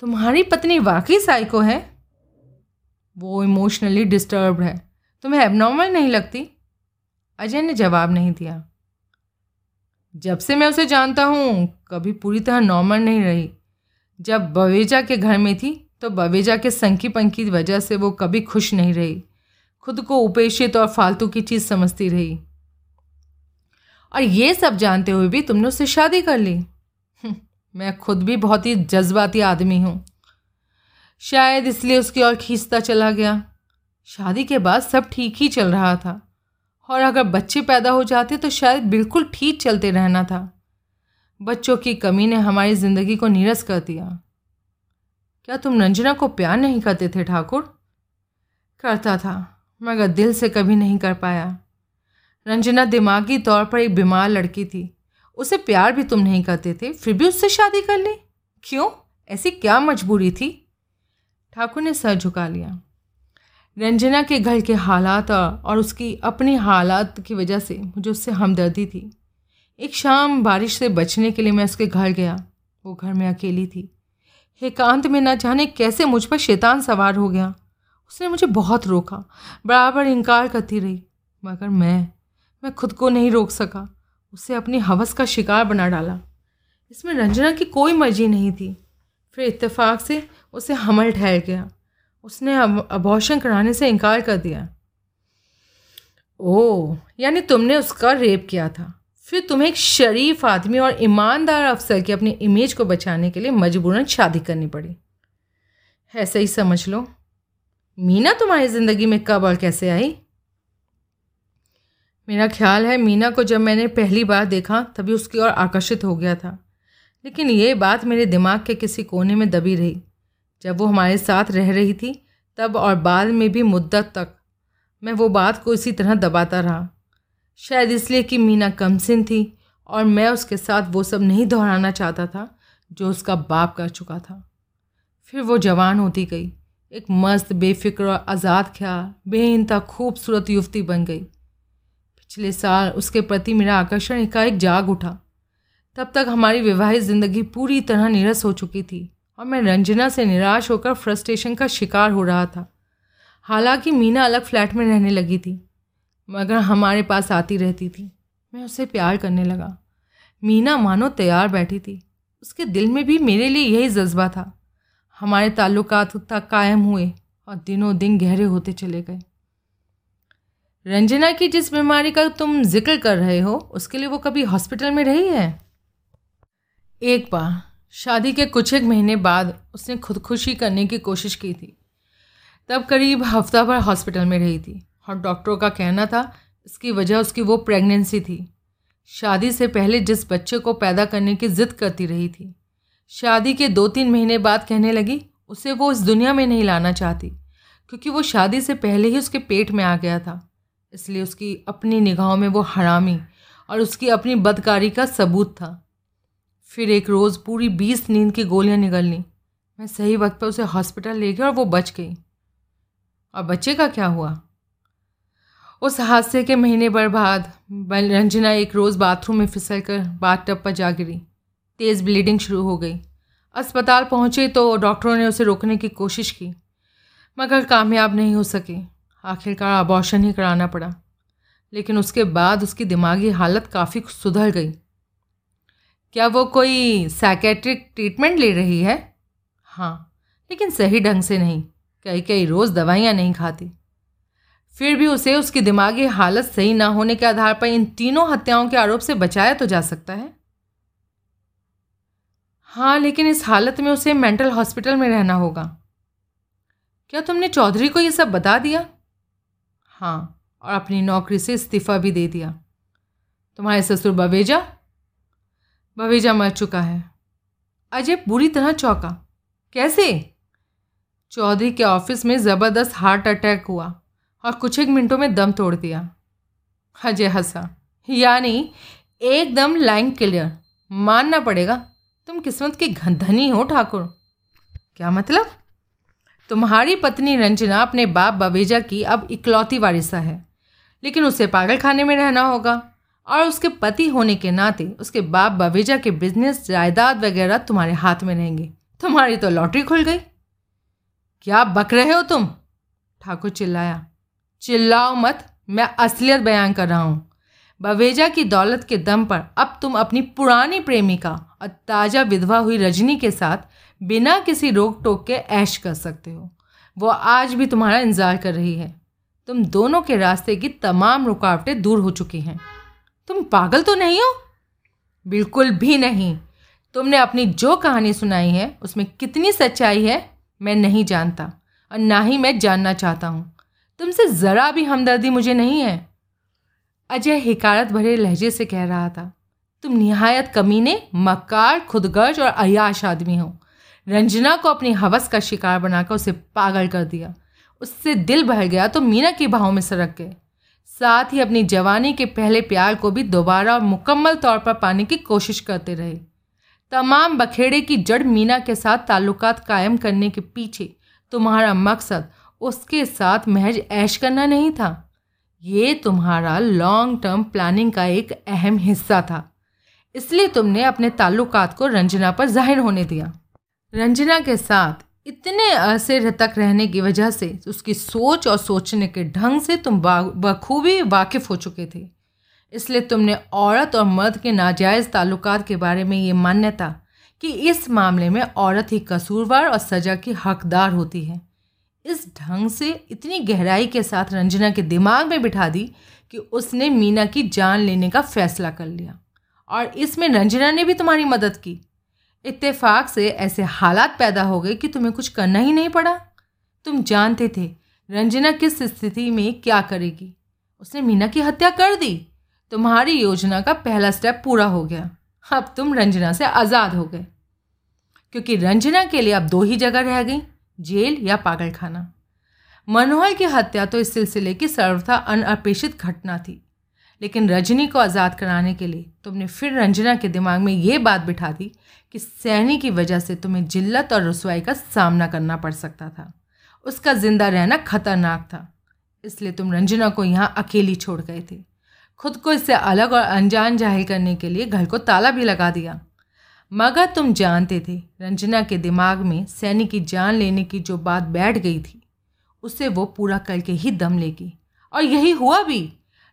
तुम्हारी पत्नी वाकई साइको है? वो इमोशनली डिस्टर्ब्ड है। तुम्हें एबनॉर्मल नहीं लगती? अजय ने जवाब नहीं दिया। जब से मैं उसे जानता हूँ कभी पूरी तरह नॉर्मल नहीं रही। जब बवेजा के घर में थी तो तो बवेजा के संकी पंखी की वजह से वो कभी खुश नहीं रही, खुद को उपेक्षित और फालतू की चीज़ समझती रही। और ये सब जानते हुए भी तुमने उससे शादी कर ली। मैं खुद भी बहुत ही जज्बाती आदमी हूँ, शायद इसलिए उसकी ओर खींचता चला गया। शादी के बाद सब ठीक ही चल रहा था और अगर बच्चे पैदा हो जाते तो शायद बिल्कुल ठीक चलते रहना था। बच्चों की कमी ने हमारी ज़िंदगी को नीरस कर दिया। क्या तुम रंजना को प्यार नहीं करते थे ठाकुर? करता था, मगर दिल से कभी नहीं कर पाया। रंजना दिमागी तौर पर एक बीमार लड़की थी, उसे प्यार भी तुम नहीं करते थे, फिर भी उससे शादी कर ली। क्यों? ऐसी क्या मजबूरी थी? ठाकुर ने सर झुका लिया। रंजना के घर के हालात और उसकी अपने हालात की वजह से मुझे उससे हमदर्दी थी। एक शाम बारिश से बचने के लिए मैं उसके घर गया। वो घर में अकेली थी। एकांत में न जाने कैसे मुझ पर शैतान सवार हो गया। उसने मुझे बहुत रोका, बराबर इनकार करती रही, मगर मैं मैं खुद को नहीं रोक सका। उसे अपनी हवस का शिकार बना डाला। इसमें रंजना की कोई मर्जी नहीं थी। फिर इत्तेफाक से उसे हमल ठहर गया। उसने अबॉर्शन कराने से इनकार कर दिया। ओह, यानी तुमने उसका रेप किया था। फिर तुम्हें एक शरीफ आदमी और ईमानदार अफसर की अपनी इमेज को बचाने के लिए मजबूरन शादी करनी पड़ी। ऐसे ही समझ लो। मीना तुम्हारी ज़िंदगी में कब और कैसे आई? मेरा ख्याल है मीना को जब मैंने पहली बार देखा तभी उसकी ओर आकर्षित हो गया था, लेकिन ये बात मेरे दिमाग के किसी कोने में दबी रही। जब वो हमारे साथ रह रही थी तब और बाद में भी मुद्दत तक मैं वो बात को इसी तरह दबाता रहा, शायद इसलिए कि मीना कमसिन थी और मैं उसके साथ वो सब नहीं दोहराना चाहता था जो उसका बाप कर चुका था। फिर वो जवान होती गई, एक मस्त बेफिक्र और आज़ाद ख्याल बेइंतहा खूबसूरत युवती बन गई। पिछले साल उसके प्रति मेरा आकर्षण एकाएक जाग उठा। तब तक हमारी वैवाहिक ज़िंदगी पूरी तरह नीरस हो चुकी थी और मैं रंजना से निराश होकर फ्रस्ट्रेशन का शिकार हो रहा था। हालांकि मीना अलग फ्लैट में रहने लगी थी, मगर हमारे पास आती रहती थी। मैं उसे प्यार करने लगा। मीना मानो तैयार बैठी थी। उसके दिल में भी मेरे लिए यही जज्बा था। हमारे ताल्लुकात तक कायम हुए और दिनों दिन गहरे होते चले गए। रंजना की जिस बीमारी का तुम जिक्र कर रहे हो, उसके लिए वो कभी हॉस्पिटल में रही है? एक बार शादी के कुछ एक महीने बाद उसने खुदकुशी करने की कोशिश की थी। तब करीब हफ्ता भर हॉस्पिटल में रही थी और डॉक्टरों का कहना था इसकी वजह उसकी वो प्रेगनेंसी थी। शादी से पहले जिस बच्चे को पैदा करने की जिद करती रही थी, शादी के दो तीन महीने बाद कहने लगी उसे वो इस दुनिया में नहीं लाना चाहती, क्योंकि वो शादी से पहले ही उसके पेट में आ गया था। इसलिए उसकी अपनी निगाहों में वो हरामी और उसकी अपनी बदकारी का सबूत था। फिर एक रोज़ पूरी बीस नींद की गोलियां निगलनी। मैं सही वक्त पर उसे हॉस्पिटल ले गया और वो बच गई। और बच्चे का क्या हुआ? उस हादसे के महीने भर बाद रंजना एक रोज़ बाथरूम में फिसल कर बाथटब पर जा गिरी। तेज़ ब्लीडिंग शुरू हो गई। अस्पताल पहुँचे तो डॉक्टरों ने उसे रोकने की कोशिश की, मगर कामयाब नहीं हो सके। आखिरकार अबॉर्शन ही कराना पड़ा। लेकिन उसके बाद उसकी दिमागी हालत काफ़ी सुधर गई। क्या वो कोई साइकेट्रिक ट्रीटमेंट ले रही है? हाँ, लेकिन सही ढंग से नहीं। कई कई रोज़ दवाइयाँ नहीं खाती। फिर भी उसे उसकी दिमागी हालत सही ना होने के आधार पर इन तीनों हत्याओं के आरोप से बचाया तो जा सकता है। हाँ, लेकिन इस हालत में उसे मेंटल हॉस्पिटल में रहना होगा। क्या तुमने चौधरी को ये सब बता दिया? हाँ, और अपनी नौकरी से इस्तीफ़ा भी दे दिया। तुम्हारे ससुर बवेजा? बवेजा मर चुका है। अजय बुरी तरह चौंका। कैसे? चौधरी के ऑफिस में ज़बरदस्त हार्ट अटैक हुआ और कुछ एक मिनटों में दम तोड़ दिया। अजय हंसा। यानी एकदम लाइन क्लियर। मानना पड़ेगा, तुम किस्मत की धनी हो ठाकुर। क्या मतलब? तुम्हारी पत्नी रंजना अपने बाप बवेजा की अब इकलौती वारिसा है, लेकिन उसे पागल खाने में रहना होगा और उसके पति होने के नाते उसके बाप बवेजा के बिजनेस, जायदाद वगैरह तुम्हारे हाथ में रहेंगे। तुम्हारी तो लॉटरी खुल गई। क्या बक रहे हो तुम? ठाकुर चिल्लाया। चिल्लाओ मत, मैं असलियत बयान कर रहा हूँ। बवेजा की दौलत के दम पर अब तुम अपनी पुरानी प्रेमिका और ताज़ा विधवा हुई रजनी के साथ बिना किसी रोक टोक के ऐश कर सकते हो। वो आज भी तुम्हारा इंतज़ार कर रही है। तुम दोनों के रास्ते की तमाम रुकावटें दूर हो चुकी हैं। तुम पागल तो नहीं हो? बिल्कुल भी नहीं। तुमने अपनी जो कहानी सुनाई है उसमें कितनी सच्चाई है मैं नहीं जानता और ना ही मैं जानना चाहता हूँ। तुमसे ज़रा भी हमदर्दी मुझे नहीं है। अजय हिकारत भरे लहजे से कह रहा था। तुम निहायत कमीने, मक्कार, खुदगर्ज और अयाश आदमी हो। रंजना को अपनी हवस का शिकार बनाकर उसे पागल कर दिया। उससे दिल बह गया तो मीना के भाव में सरक गए। साथ ही अपनी जवानी के पहले प्यार को भी दोबारा और मुकम्मल तौर पर पाने की कोशिश करते रहे। तमाम बखेड़े की जड़ मीना के साथ ताल्लुकात कायम करने के पीछे तुम्हारा मकसद उसके साथ महज ऐश करना नहीं था। ये तुम्हारा लॉन्ग टर्म प्लानिंग का एक अहम हिस्सा था, इसलिए तुमने अपने ताल्लुकात को रंजना पर जाहिर होने दिया। रंजना के साथ इतने अरसे तक रहने की वजह से उसकी सोच और सोचने के ढंग से तुम बखूबी वाकिफ़ हो चुके थे। इसलिए तुमने औरत और मर्द के नाजायज़ ताल्लुकात के बारे में ये मान्यता कि इस मामले में औरत ही कसूरवार और सज़ा की हकदार होती है, इस ढंग से इतनी गहराई के साथ रंजना के दिमाग में बिठा दी कि उसने मीना की जान लेने का फैसला कर लिया। और इसमें रंजना ने भी तुम्हारी मदद की। इत्तेफाक से ऐसे हालात पैदा हो गए कि तुम्हें कुछ करना ही नहीं पड़ा। तुम जानते थे रंजना किस स्थिति में क्या करेगी। उसने मीना की हत्या कर दी। तुम्हारी योजना का पहला स्टेप पूरा हो गया। अब तुम रंजना से आज़ाद हो गए, क्योंकि रंजना के लिए अब दो ही जगह रह गई, जेल या पागलखाना। मनोहर की हत्या तो इस सिलसिले की सर्वथा अनपेक्षित घटना थी, लेकिन रजनी को आज़ाद कराने के लिए तुमने फिर रंजना के दिमाग में ये बात बिठा दी कि सैनी की वजह से तुम्हें जिल्लत और रसवाई का सामना करना पड़ सकता था। उसका ज़िंदा रहना खतरनाक था, इसलिए तुम रंजना को यहाँ अकेली छोड़ गए थे। खुद को इससे अलग और अनजान जाहिर करने के लिए घर को ताला भी लगा दिया। मगर तुम जानते थे रंजना के दिमाग में सैनी की जान लेने की जो बात बैठ गई थी उसे वो पूरा करके ही दम लेगी, और यही हुआ भी।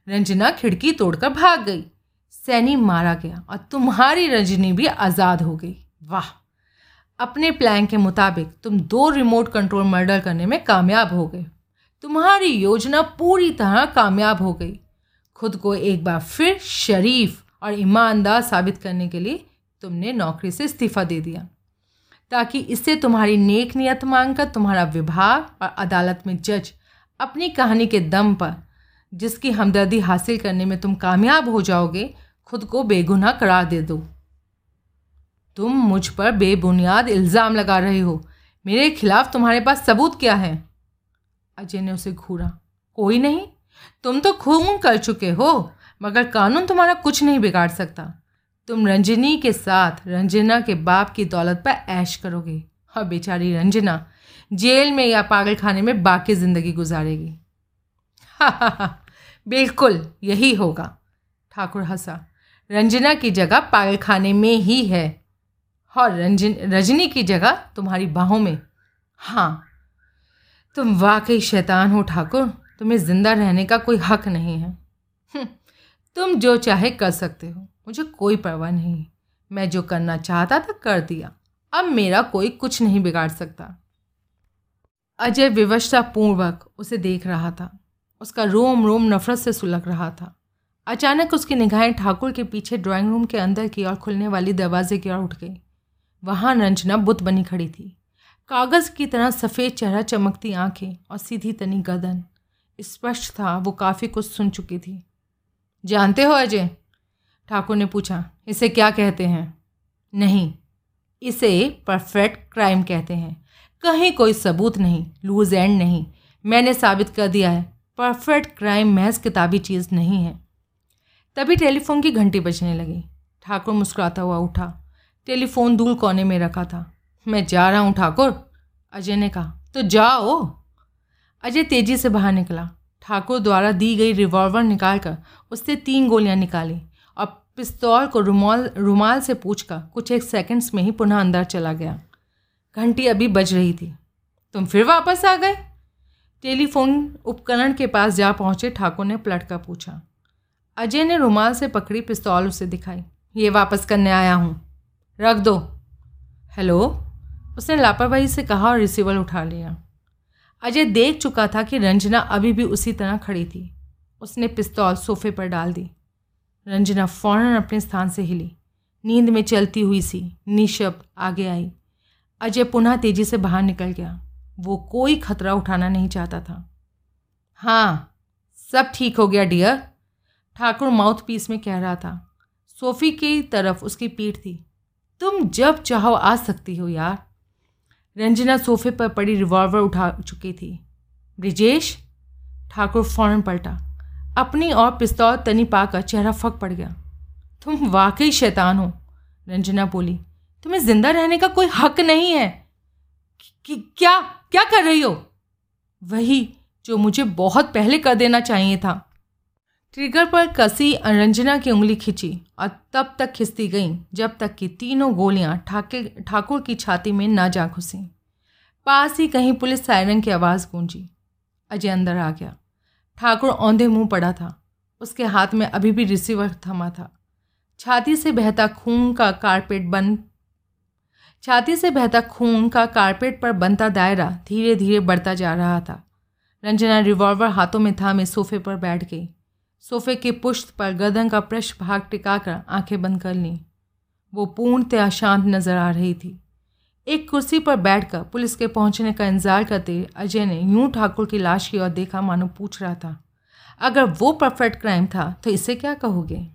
रंजना खिड़की तोड़कर भाग गई, सैनी मारा गया और तुम्हारी रजनी भी आज़ाद हो गई। वाह! अपने प्लान के मुताबिक तुम दो रिमोट कंट्रोल मर्डर करने में कामयाब हो गए। तुम्हारी योजना पूरी तरह कामयाब हो गई। खुद को एक बार फिर शरीफ और ईमानदार साबित करने के लिए तुमने नौकरी से इस्तीफ़ा दे दिया, ताकि इससे तुम्हारी नेक नियत मानकर तुम्हारा विभाग और अदालत में जज अपनी कहानी के दम पर, जिसकी हमदर्दी हासिल करने में तुम कामयाब हो जाओगे, खुद को बेगुनाह करार दे दो। तुम मुझ पर बेबुनियाद इल्ज़ाम लगा रहे हो। मेरे खिलाफ तुम्हारे पास सबूत क्या है? अजय ने उसे घूरा। कोई नहीं। तुम तो खून कर चुके हो, मगर कानून तुम्हारा कुछ नहीं बिगाड़ सकता। तुम रंजनी के साथ रंजना के बाप की दौलत पर ऐश करोगे और बेचारी रंजना जेल में या पागलखाने में बाकी ज़िंदगी गुजारेगी। हा हा हा, बिल्कुल यही होगा, ठाकुर हंसा। रंजना की जगह पागलखाने में ही है और रंजन रजनी की जगह तुम्हारी बाहों में। हाँ, तुम वाकई शैतान हो ठाकुर। तुम्हें ज़िंदा रहने का कोई हक नहीं है। तुम जो चाहे कर सकते हो, मुझे कोई परवाह नहीं। मैं जो करना चाहता था कर दिया। अब मेरा कोई कुछ नहीं बिगाड़ सकता। अजय विवशतापूर्वक उसे देख रहा था। उसका रोम रोम नफ़रत से सुलग रहा था। अचानक उसकी निगाहें ठाकुर के पीछे ड्राइंग रूम के अंदर की ओर खुलने वाली दरवाजे की ओर उठ गई। वहाँ रंजना बुत बनी खड़ी थी। कागज़ की तरह सफ़ेद चेहरा, चमकती आंखें और सीधी तनी गर्दन। स्पष्ट था वो काफ़ी कुछ सुन चुकी थी। जानते हो अजय? ठाकुर ने पूछा। इसे क्या कहते हैं? नहीं, इसे परफेक्ट क्राइम कहते हैं। कहीं कोई सबूत नहीं, लूज एंड नहीं। मैंने साबित कर दिया है परफेक्ट क्राइम महज किताबी चीज़ नहीं है। तभी टेलीफोन की घंटी बजने लगी। ठाकुर मुस्कुराता हुआ उठा। टेलीफोन दूर कोने में रखा था। मैं जा रहा हूँ ठाकुर, अजय ने कहा। तो जाओ। अजय तेज़ी से बाहर निकला। ठाकुर द्वारा दी गई रिवॉल्वर निकालकर उससे तीन गोलियाँ निकाली और पिस्तौल को रुमाल रुमाल से पोंछकर कुछ एक सेकंड्स में ही पुनः अंदर चला गया। घंटी अभी बज रही थी। तुम फिर वापस आ गए? टेलीफोन उपकरण के पास जा पहुँचे ठाकुर ने पलट कर पूछा। अजय ने रुमाल से पकड़ी पिस्तौल उसे दिखाई। ये वापस करने आया हूँ, रख दो। हेलो? उसने लापरवाही से कहा और रिसीवर उठा लिया। अजय देख चुका था कि रंजना अभी भी उसी तरह खड़ी थी। उसने पिस्तौल सोफे पर डाल दी। रंजना फ़ौरन अपने स्थान से हिली, नींद में चलती हुई सी निशब्द आगे आई। अजय पुनः तेज़ी से बाहर निकल गया। वो कोई खतरा उठाना नहीं चाहता था। हाँ, सब ठीक हो गया डियर, ठाकुर माउथ पीस में कह रहा था। सोफ़ी की तरफ उसकी पीठ थी। तुम जब चाहो आ सकती हो यार। रंजना सोफे पर पड़ी रिवॉल्वर उठा चुकी थी। ब्रिजेश, ठाकुर फ़ौरन पलटा। अपनी और पिस्तौल तनी पाकर चेहरा फक पड़ गया। तुम वाकई शैतान हो, रंजना बोली। तुम्हें जिंदा रहने का कोई हक नहीं है। क्या क्या कर रही हो? वही जो मुझे बहुत पहले कर देना चाहिए था। ट्रिगर पर कसी रंजना की उंगली खिंची और तब तक खिंचती गईं जब तक कि तीनों गोलियां ठाकुर की छाती में ना जा घुसीं। पास ही कहीं पुलिस सायरन की आवाज़ गूंजी। अजय अंदर आ गया। ठाकुर औंधे मुंह पड़ा था। उसके हाथ में अभी भी रिसीवर थमा था। छाती से बहता खून का कारपेट बन छाती से बहता खून का कारपेट पर बनता दायरा धीरे धीरे बढ़ता जा रहा था। रंजना रिवॉल्वर हाथों में थामे सोफे पर बैठ गई। सोफे के पुश्त पर गर्दन का पृष्ठ भाग टिकाकर आंखें बंद कर लीं। वो पूर्णतया शांत नजर आ रही थी। एक कुर्सी पर बैठकर पुलिस के पहुंचने का इंतजार करते अजय ने यूं ठाकुर की लाश की ओर देखा मानो पूछ रहा था, अगर वो परफेक्ट क्राइम था तो इसे क्या कहोगे?